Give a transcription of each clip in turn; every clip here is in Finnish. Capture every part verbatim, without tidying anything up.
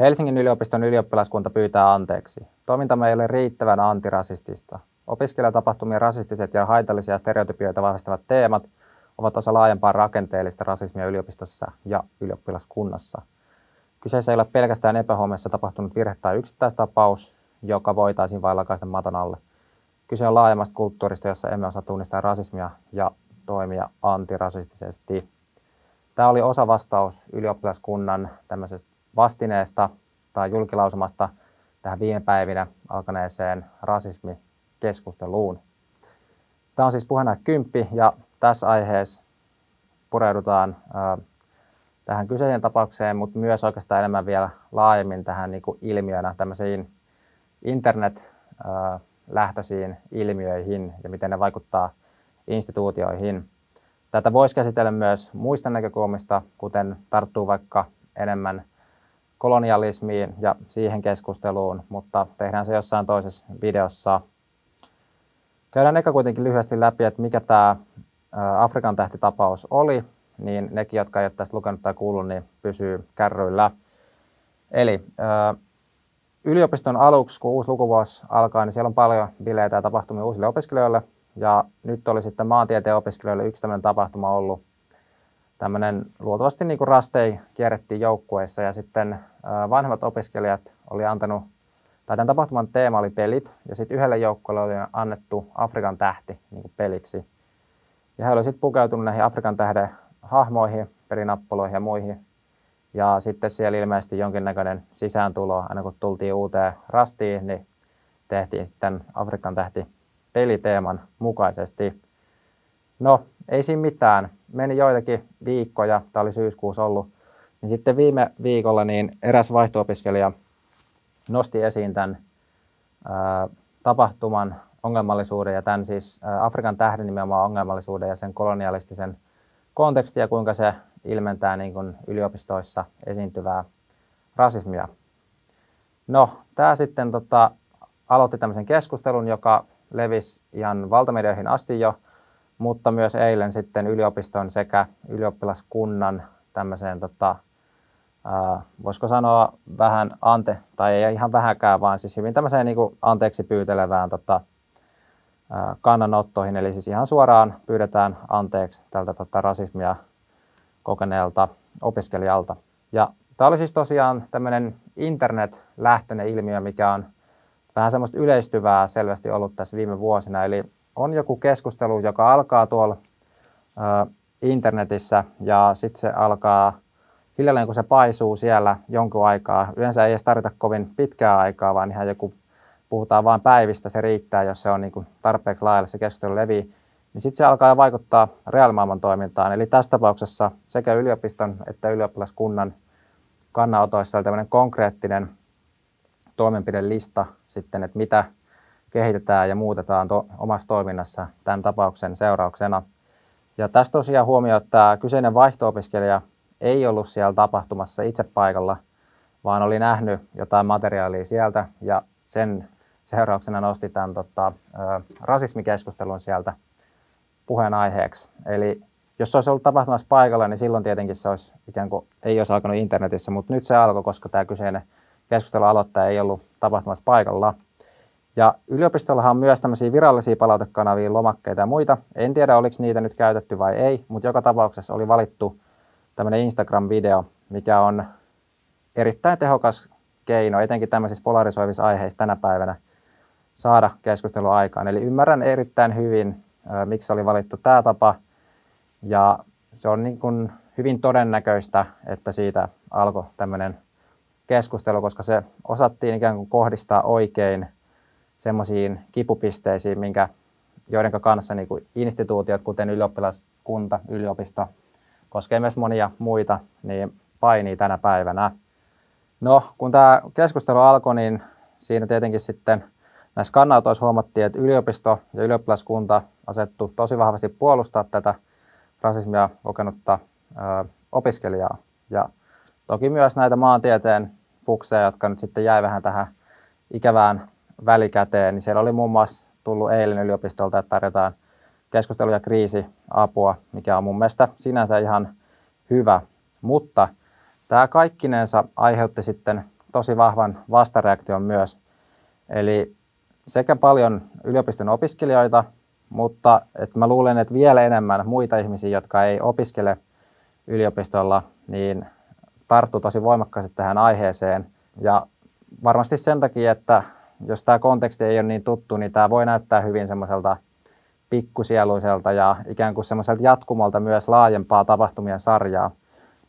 Helsingin yliopiston ylioppilaskunta pyytää anteeksi. Toimintamme ei ole riittävän antirasistista. Opiskelijatapahtumien rasistiset ja haitallisia stereotypioita vahvistavat teemat ovat osa laajempaa rakenteellista rasismia yliopistossa ja ylioppilaskunnassa. Kyseessä ei ole pelkästään epähuomiossa tapahtunut virhe tai yksittäistapaus, joka voitaisiin vain lakaista maton alle. Kyse on laajemmasta kulttuurista, jossa emme osaa tunnistaa rasismia ja toimia antirasistisesti. Tämä oli osa vastaus ylioppilaskunnan tämmöisestä vastineesta tai julkilausumasta tähän viime päivinä alkaneeseen rasismikeskusteluun. Tämä on siis Puheenaihe kymppi ja tässä aiheessa pureudutaan äh, tähän kyseiseen tapaukseen, mutta myös oikeastaan enemmän vielä laajemmin tähän niin kuin ilmiönä tämmöisiin internet-lähtöisiin ilmiöihin ja miten ne vaikuttaa instituutioihin. Tätä voisi käsitellä myös muista näkökulmista, kuten tarttuu vaikka enemmän kolonialismiin ja siihen keskusteluun, mutta tehdään se jossain toisessa videossa. Käydään eka kuitenkin lyhyesti läpi, että mikä tämä Afrikan tähti-tapaus oli, niin nekin, jotka ei ole tästä lukenut tai kuullut, niin pysyy kärryillä. Eli yliopiston aluksi, kun uusi lukuvuosi alkaa, niin siellä on paljon bileitä ja tapahtumia uusille opiskelijoille. Ja nyt oli sitten maantieteen opiskelijoille yksi tämmöinen tapahtuma ollut. Tämmöinen luultavasti niin kuin rastei kierrettiin joukkueissa ja sitten vanhemmat opiskelijat oli antanut, tai tämän tapahtuman teema oli pelit ja sitten yhdelle joukkueelle oli annettu Afrikan tähti niin kuin peliksi. Ja he olivat sitten pukeutunut näihin Afrikan tähden hahmoihin, pelinappuloihin ja muihin. Ja sitten siellä ilmeisesti jonkinnäköinen sisääntulo, aina kun tultiin uuteen rastiin, niin tehtiin sitten Afrikan tähti peliteeman mukaisesti. No, ei siinä mitään. Meni joitakin viikkoja, tämä oli syyskuussa ollut, niin sitten viime viikolla niin eräs vaihto-opiskelija nosti esiin tämän ää, tapahtuman ongelmallisuuden ja tämän siis ää, Afrikan tähden nimenomaan ongelmallisuuden ja sen kolonialistisen kontekstin ja kuinka se ilmentää niin kuin yliopistoissa esiintyvää rasismia. No, tämä sitten tota, aloitti tämmöisen keskustelun, joka levisi ihan valtamedioihin asti jo, mutta myös eilen sitten yliopiston sekä ylioppilaskunnan tämmöiseen, tota, ää, voisiko sanoa vähän ante, tai ei ihan vähäkään, vaan siis hyvin tämmöiseen niin kuin anteeksi pyytelevään tota, ää, kannanottoihin, eli siis ihan suoraan pyydetään anteeksi tältä tota, rasismia kokeneelta opiskelijalta. Ja tämä oli siis tosiaan tämmöinen internet-lähtöinen ilmiö, mikä on vähän semmoista yleistyvää selvästi ollut tässä viime vuosina, eli on joku keskustelu, joka alkaa tuolla ö, internetissä ja sitten se alkaa hiljalleen, kun se paisuu siellä jonkun aikaa. Yleensä ei edes tarvita kovin pitkää aikaa, vaan ihan joku, puhutaan vain päivistä, se riittää, jos se on niin kuin tarpeeksi laajalle se keskustelu levii. Niin sitten se alkaa vaikuttaa reaalimaailman toimintaan. Eli tässä tapauksessa sekä yliopiston että ylioppilaskunnan kannanotoissa oli tämmöinen konkreettinen toimenpidelista sitten, että mitä kehitetään ja muutetaan to- omassa toiminnassa tämän tapauksen seurauksena. Ja tässä tosiaan huomio, että tämä kyseinen vaihto-opiskelija ei ollut siellä tapahtumassa itse paikalla, vaan oli nähnyt jotain materiaalia sieltä ja sen seurauksena nosti tämän tota, rasismikeskustelun sieltä puheenaiheeksi. Eli jos se olisi ollut tapahtumassa paikalla, niin silloin tietenkin se olisi, ikään kuin, ei olisi alkanut internetissä, mutta nyt se alkoi, koska tämä kyseinen keskustelun aloittaja ei ollut tapahtumassa paikalla. Ja yliopistollahan on myös tämmöisiä virallisia palautekanavia, lomakkeita ja muita. En tiedä, oliko niitä nyt käytetty vai ei, mutta joka tapauksessa oli valittu tämmöinen Instagram-video, mikä on erittäin tehokas keino, etenkin tämmöisissä polarisoivissa aiheissa tänä päivänä, saada keskustelua aikaan. Eli ymmärrän erittäin hyvin, miksi oli valittu tämä tapa, ja se on niin kuin hyvin todennäköistä, että siitä alkoi tämmöinen keskustelu, koska se osattiin ikään kuin kohdistaa oikein semmoisiin kipupisteisiin, minkä, joiden kanssa niin kuin instituutiot, kuten ylioppilaskunta, yliopisto, koskee myös monia muita, niin painii tänä päivänä. No, kun tämä keskustelu alkoi, niin siinä tietenkin sitten näissä kannanotoissa huomattiin, että yliopisto ja ylioppilaskunta asettu tosi vahvasti puolustaa tätä rasismia kokenutta ö, opiskelijaa. Ja toki myös näitä maantieteen fukseja, jotka nyt sitten jäi vähän tähän ikävään välikäteen, niin siellä oli muun muassa tullut eilen yliopistolta, että tarjotaan keskustelu- ja kriisiapua, mikä on mun mielestä sinänsä ihan hyvä. Mutta tämä kaikkinensa aiheutti sitten tosi vahvan vastareaktion myös. Eli sekä paljon yliopiston opiskelijoita, mutta että mä luulen, että vielä enemmän muita ihmisiä, jotka ei opiskele yliopistolla, niin tarttuu tosi voimakkaasti tähän aiheeseen. Ja varmasti sen takia, että jos tämä konteksti ei ole niin tuttu, niin tämä voi näyttää hyvin semmoiselta pikkusieluiselta ja ikään kuin semmoiselta jatkumolta myös laajempaa tapahtumien sarjaa.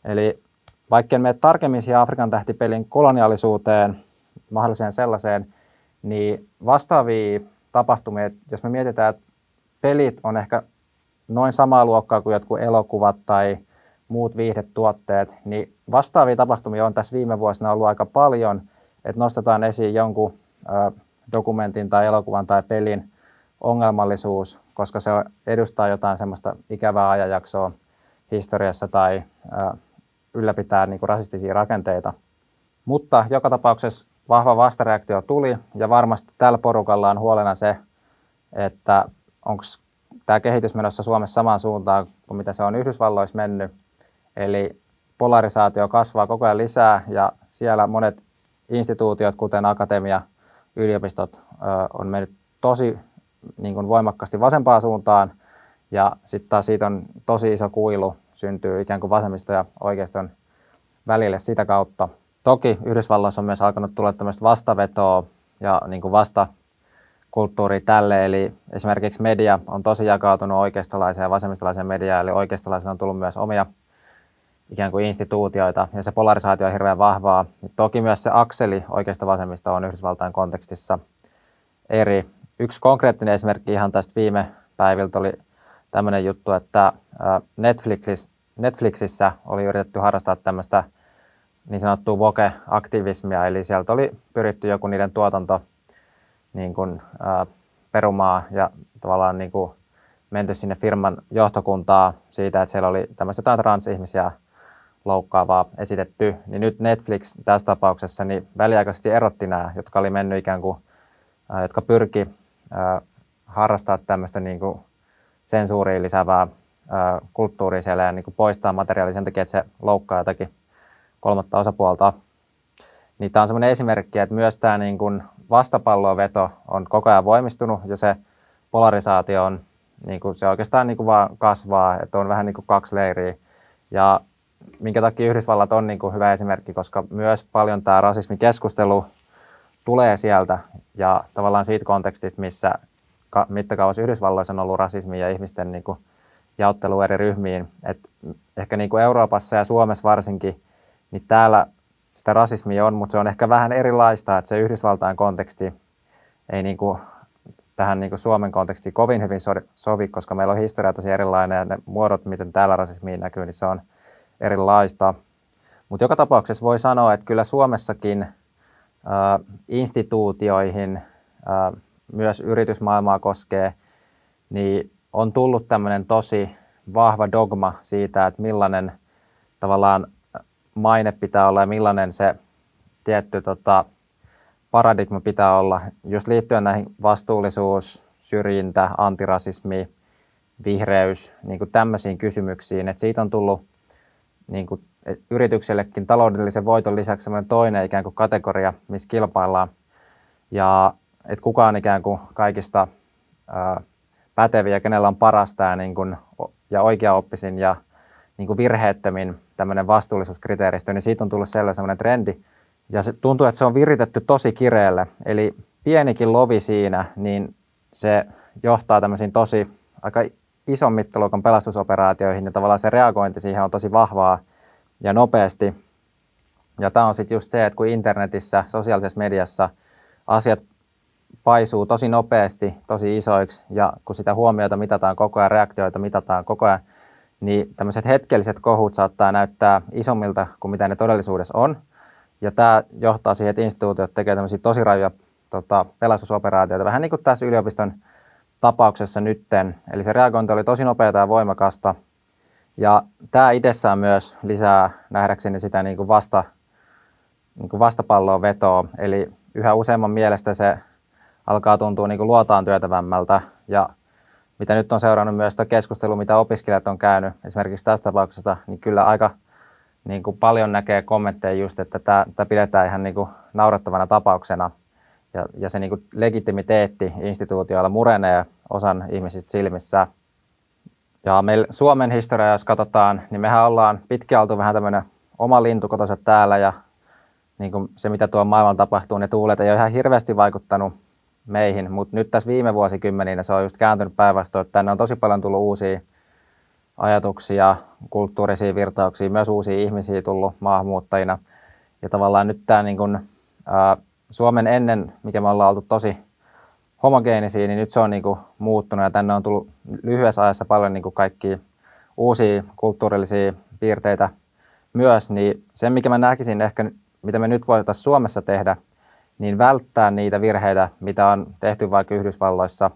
Eli vaikka en mene tarkemmin siihen Afrikan tähtipelin koloniaalisuuteen, mahdolliseen sellaiseen, niin vastaavia tapahtumia, jos me mietitään, että pelit on ehkä noin samaa luokkaa kuin jotkut elokuvat tai muut viihdetuotteet, niin vastaavia tapahtumia on tässä viime vuosina ollut aika paljon, että nostetaan esiin jonkun dokumentin tai elokuvan tai pelin ongelmallisuus, koska se edustaa jotain semmoista ikävää ajanjaksoa historiassa tai ylläpitää niin kuin rasistisia rakenteita. Mutta joka tapauksessa vahva vastareaktio tuli ja varmasti tällä porukalla on huolena se, että onko tämä kehitys menossa Suomessa samaan suuntaan kuin mitä se on Yhdysvalloissa mennyt. Eli polarisaatio kasvaa koko ajan lisää ja siellä monet instituutiot, kuten akatemia, yliopistot, on mennyt tosi niin kuin voimakkaasti vasempaan suuntaan ja sitten taas siitä on tosi iso kuilu syntyy ikään kuin vasemmisto ja oikeiston välille sitä kautta. Toki Yhdysvalloissa on myös alkanut tulla tämmöistä vastavetoa ja niin kuin vastakulttuuria tälle, eli esimerkiksi media on tosi jakautunut oikeistolaiseen ja vasemmistolaiseen mediaan, eli oikeistolaisilla on tullut myös omia ikään kuin instituutioita ja se polarisaatio on hirveän vahvaa. Ja toki myös se akseli oikeisto-vasemmista on Yhdysvaltain kontekstissa eri. Yksi konkreettinen esimerkki ihan tästä viime päiviltä oli tämmöinen juttu, että Netflixissä, Netflixissä oli yritetty harrastaa tämmöistä niin sanottua woke-aktivismia, eli sieltä oli pyritty joku niiden tuotanto niin kuin, ää, perumaa ja tavallaan niin kuin, menty sinne firman johtokuntaa siitä, että siellä oli tämmöistä jotain transihmisiä loukkaavaa esitetty. Niin nyt Netflix tässä tapauksessa niin väliaikaisesti erotti nämä, jotka oli mennyt ikään kuin, ää, jotka pyrki ää, harrastaa tämmöistä niin kuin, sensuuriin lisäävää ää, kulttuuria siellä ja niin kuin, poistaa materiaalia sen takia, että se loukkaa jotakin kolmatta osapuolta. Niin tämä on semmoinen esimerkki, että myös tämä niin kuin vastapalloveto on koko ajan voimistunut ja se polarisaatio on, niin kuin se oikeastaan niin kuin vaan kasvaa, että on vähän niin kuin kaksi leiriä. Ja minkä takia Yhdysvallat on niin kuin hyvä esimerkki, koska myös paljon tämä rasismikeskustelu tulee sieltä ja tavallaan siitä kontekstista, missä mittakaavassa Yhdysvalloissa on ollut rasismi ja ihmisten niin kuin jaottelu eri ryhmiin. Et ehkä niin kuin Euroopassa ja Suomessa varsinkin, niin täällä sitä rasismia on, mutta se on ehkä vähän erilaista, että se Yhdysvaltain konteksti ei niin kuin tähän niin kuin Suomen kontekstiin kovin hyvin sovi, koska meillä on historia tosi erilainen ja ne muodot, miten täällä rasismia näkyy, niin se on erilaista. Mutta joka tapauksessa voi sanoa, että kyllä Suomessakin ää, instituutioihin, ää, myös yritysmaailmaa koskee, niin on tullut tämmöinen tosi vahva dogma siitä, että millainen tavallaan maine pitää olla ja millainen se tietty tota, paradigma pitää olla, just liittyen näihin vastuullisuus, syrjintä, antirasismi, vihreys, niin kuin tämmöisiin kysymyksiin. Et siitä on tullut niin kuin, yrityksellekin taloudellisen voiton lisäksi semmoinen toinen ikään kuin kategoria, missä kilpaillaan. Ja et kuka on ikään kuin kaikista ää, päteviä, kenellä on parasta ja, niin kuin, ja oikeaoppisin ja niin kuin virheettömin tämmöinen vastuullisuuskriteeristö, niin siitä on tullut sellainen trendi. Ja se tuntuu, että se on viritetty tosi kireelle. Eli pienikin lovi siinä, niin se johtaa tämmöisiin tosi aika ison mittaluokan pelastusoperaatioihin ja tavallaan se reagointi siihen on tosi vahvaa ja nopeasti. Ja tämä on sitten just se, että kun internetissä, sosiaalisessa mediassa asiat paisuu tosi nopeasti, tosi isoiksi ja kun sitä huomiota mitataan koko ajan, reaktioita mitataan koko ajan, niin tämmöiset hetkelliset kohut saattaa näyttää isommilta kuin mitä ne todellisuudessa on. Ja tämä johtaa siihen, että instituutiot tekevät tämmöisiä tosi rajuja tota, pelastusoperaatioita, vähän niin kuin tässä yliopiston tapauksessa nytten. Eli se reagointi oli tosi nopeata ja voimakasta. Ja tämä itsessään myös lisää nähdäkseni sitä niin kuin vasta, niin kuin vastapalloon vetoa. Eli yhä useamman mielestä se alkaa tuntua niin kuin luotaan työtävämmältä. Ja mitä nyt on seurannut myös sitä keskustelua, mitä opiskelijat on käynyt esimerkiksi tästä tapauksesta, niin kyllä aika niin kuin paljon näkee kommentteja just, että tämä pidetään ihan niin kuin naurattavana tapauksena ja, ja se niin kuin legitimiteetti instituutioilla murenee osan ihmisistä silmissä. Ja meillä Suomen historiaa, jos katsotaan, niin mehän ollaan pitkään oltu vähän tämmöinen oma lintukotonsa täällä ja niin kuin se, mitä tuolla maailmalla tapahtuu, ne tuulet ei ole ihan hirveästi vaikuttanut meihin, mutta nyt tässä viime vuosikymmeninä se on just kääntynyt päinvastoin, että tänne on tosi paljon tullut uusia ajatuksia, kulttuurisia virtauksia, myös uusia ihmisiä tullut maahanmuuttajina. Ja tavallaan nyt tämä niin kuin, ää, Suomen ennen, mikä me ollaan oltu tosi homogeenisia, niin nyt se on niin kuin muuttunut ja tänne on tullut lyhyessä ajassa paljon niin kuin kaikkia uusia kulttuurillisia piirteitä myös. Niin se, mikä mä näkisin ehkä, mitä me nyt voitaisiin Suomessa tehdä, niin välttää niitä virheitä, mitä on tehty vaikka Yhdysvalloissa.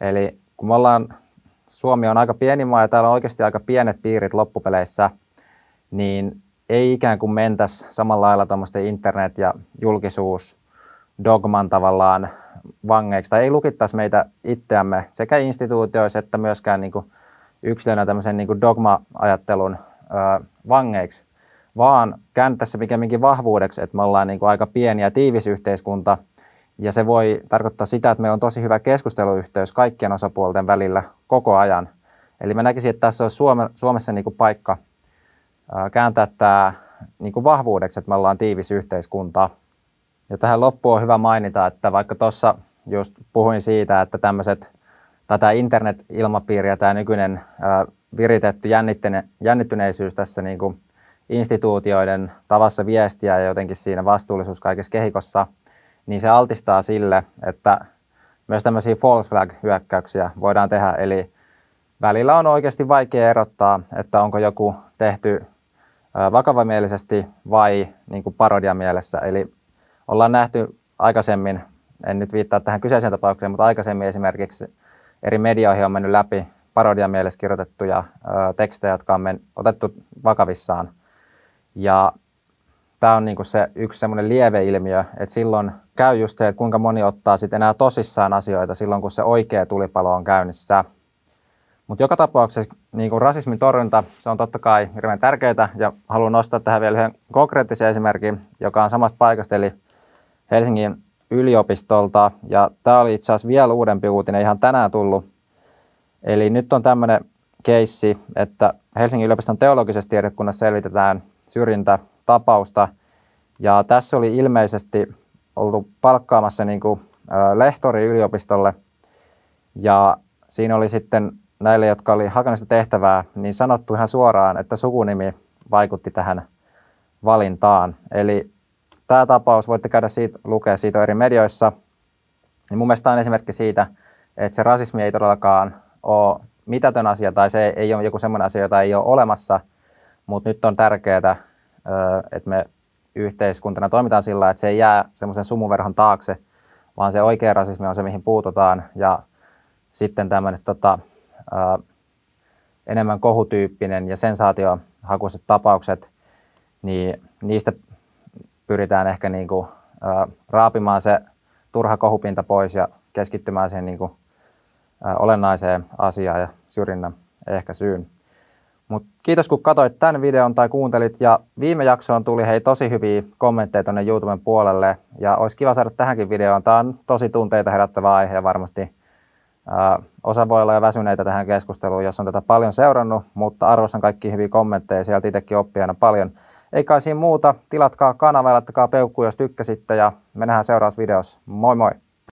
Eli kun me ollaan, Suomi on aika pieni maa ja täällä on oikeasti aika pienet piirit loppupeleissä, niin ei ikään kuin mentäisi samalla lailla tuommoisten internet- ja julkisuusdogman tavallaan vangeiksi. Tai ei lukittaisi meitä itseämme sekä instituutioissa että myöskään niin kuin yksilönä tämmöisen niin kuin dogma-ajattelun ö, vangeiksi, vaan kääntäisi se pikemminkin vahvuudeksi, että me ollaan niin kuin aika pieni ja tiivis yhteiskunta. Ja se voi tarkoittaa sitä, että meillä on tosi hyvä keskusteluyhteys kaikkien osapuolten välillä koko ajan. Eli mä näkisin, että tässä on Suomessa niin kuin paikka kääntää tämä niin kuin vahvuudeksi, että me ollaan tiivis yhteiskunta. Ja tähän loppuun on hyvä mainita, että vaikka tuossa just puhuin siitä, että tämmöiset, tai tämä internet-ilmapiiri ja tämä nykyinen viritetty jännittyneisyys tässä niin kuin instituutioiden tavassa viestiä ja jotenkin siinä vastuullisuus kaikessa kehikossa, niin se altistaa sille, että myös tämmöisiä false flag-hyökkäyksiä voidaan tehdä. Eli välillä on oikeasti vaikea erottaa, että onko joku tehty vakavamielisesti vai niin kuin parodiamielessä. Eli ollaan nähty aikaisemmin, en nyt viittaa tähän kyseiseen tapaukseen, mutta aikaisemmin esimerkiksi eri medioihin on mennyt läpi parodiamielessä kirjoitettuja tekstejä, jotka on men- otettu vakavissaan. Ja tämä on niinku se yksi semmoinen lieveilmiö, että silloin käy just se, että kuinka moni ottaa sitten enää tosissaan asioita silloin, kun se oikea tulipalo on käynnissä. Mutta joka tapauksessa niinku rasismin torjunta, se on totta kai hirveän tärkeää ja haluan nostaa tähän vielä yhden konkreettisen esimerkin, joka on samasta paikasta eli Helsingin yliopistolta. Ja tämä oli itse asiassa vielä uudempi uutinen, ihan tänään tullut. Eli nyt on tämmöinen keissi, että Helsingin yliopiston teologisessa tiedekunnassa selvitetään syrjintä tapausta. Ja tässä oli ilmeisesti ollut palkkaamassa niin kuin, ä, lehtori yliopistolle ja siinä oli sitten näille, jotka oli hakenut sitä tehtävää, niin sanottu ihan suoraan, että sukunimi vaikutti tähän valintaan. Eli tämä tapaus, voitte käydä siitä, lukea siitä eri medioissa, niin mun mielestä on esimerkki siitä, että se rasismi ei todellakaan ole mitätön asia tai se ei ole joku semmoinen asia, jota ei ole olemassa, mutta nyt on tärkeää, että me yhteiskuntana toimitaan sillä, että se ei jää semmoisen sumuverhon taakse, vaan se oikea rasismi on se, mihin puututaan. Ja sitten tämmöinen tota, enemmän kohutyyppinen ja sensaatiohakuiset tapaukset, niin niistä pyritään ehkä niinku, ää, raapimaan se turha kohupinta pois ja keskittymään siihen niinku, ää, olennaiseen asiaan ja syrjinnän ehkäisyyn. Mut kiitos kun katsoit tämän videon tai kuuntelit ja viime jaksoon tuli hei tosi hyviä kommentteja tuonne YouTuben puolelle ja olisi kiva saada tähänkin videoon. Tämä on tosi tunteita herättävä aihe ja varmasti ää, osa voi olla jo väsyneitä tähän keskusteluun, jos on tätä paljon seurannut, mutta arvostan kaikki hyviä kommentteja, sieltä itsekin oppii aina paljon. Ei kai siinä muuta, tilatkaa kanava ja laittakaa peukkuja jos tykkäsitte ja mennään seuraavassa videossa. Moi moi!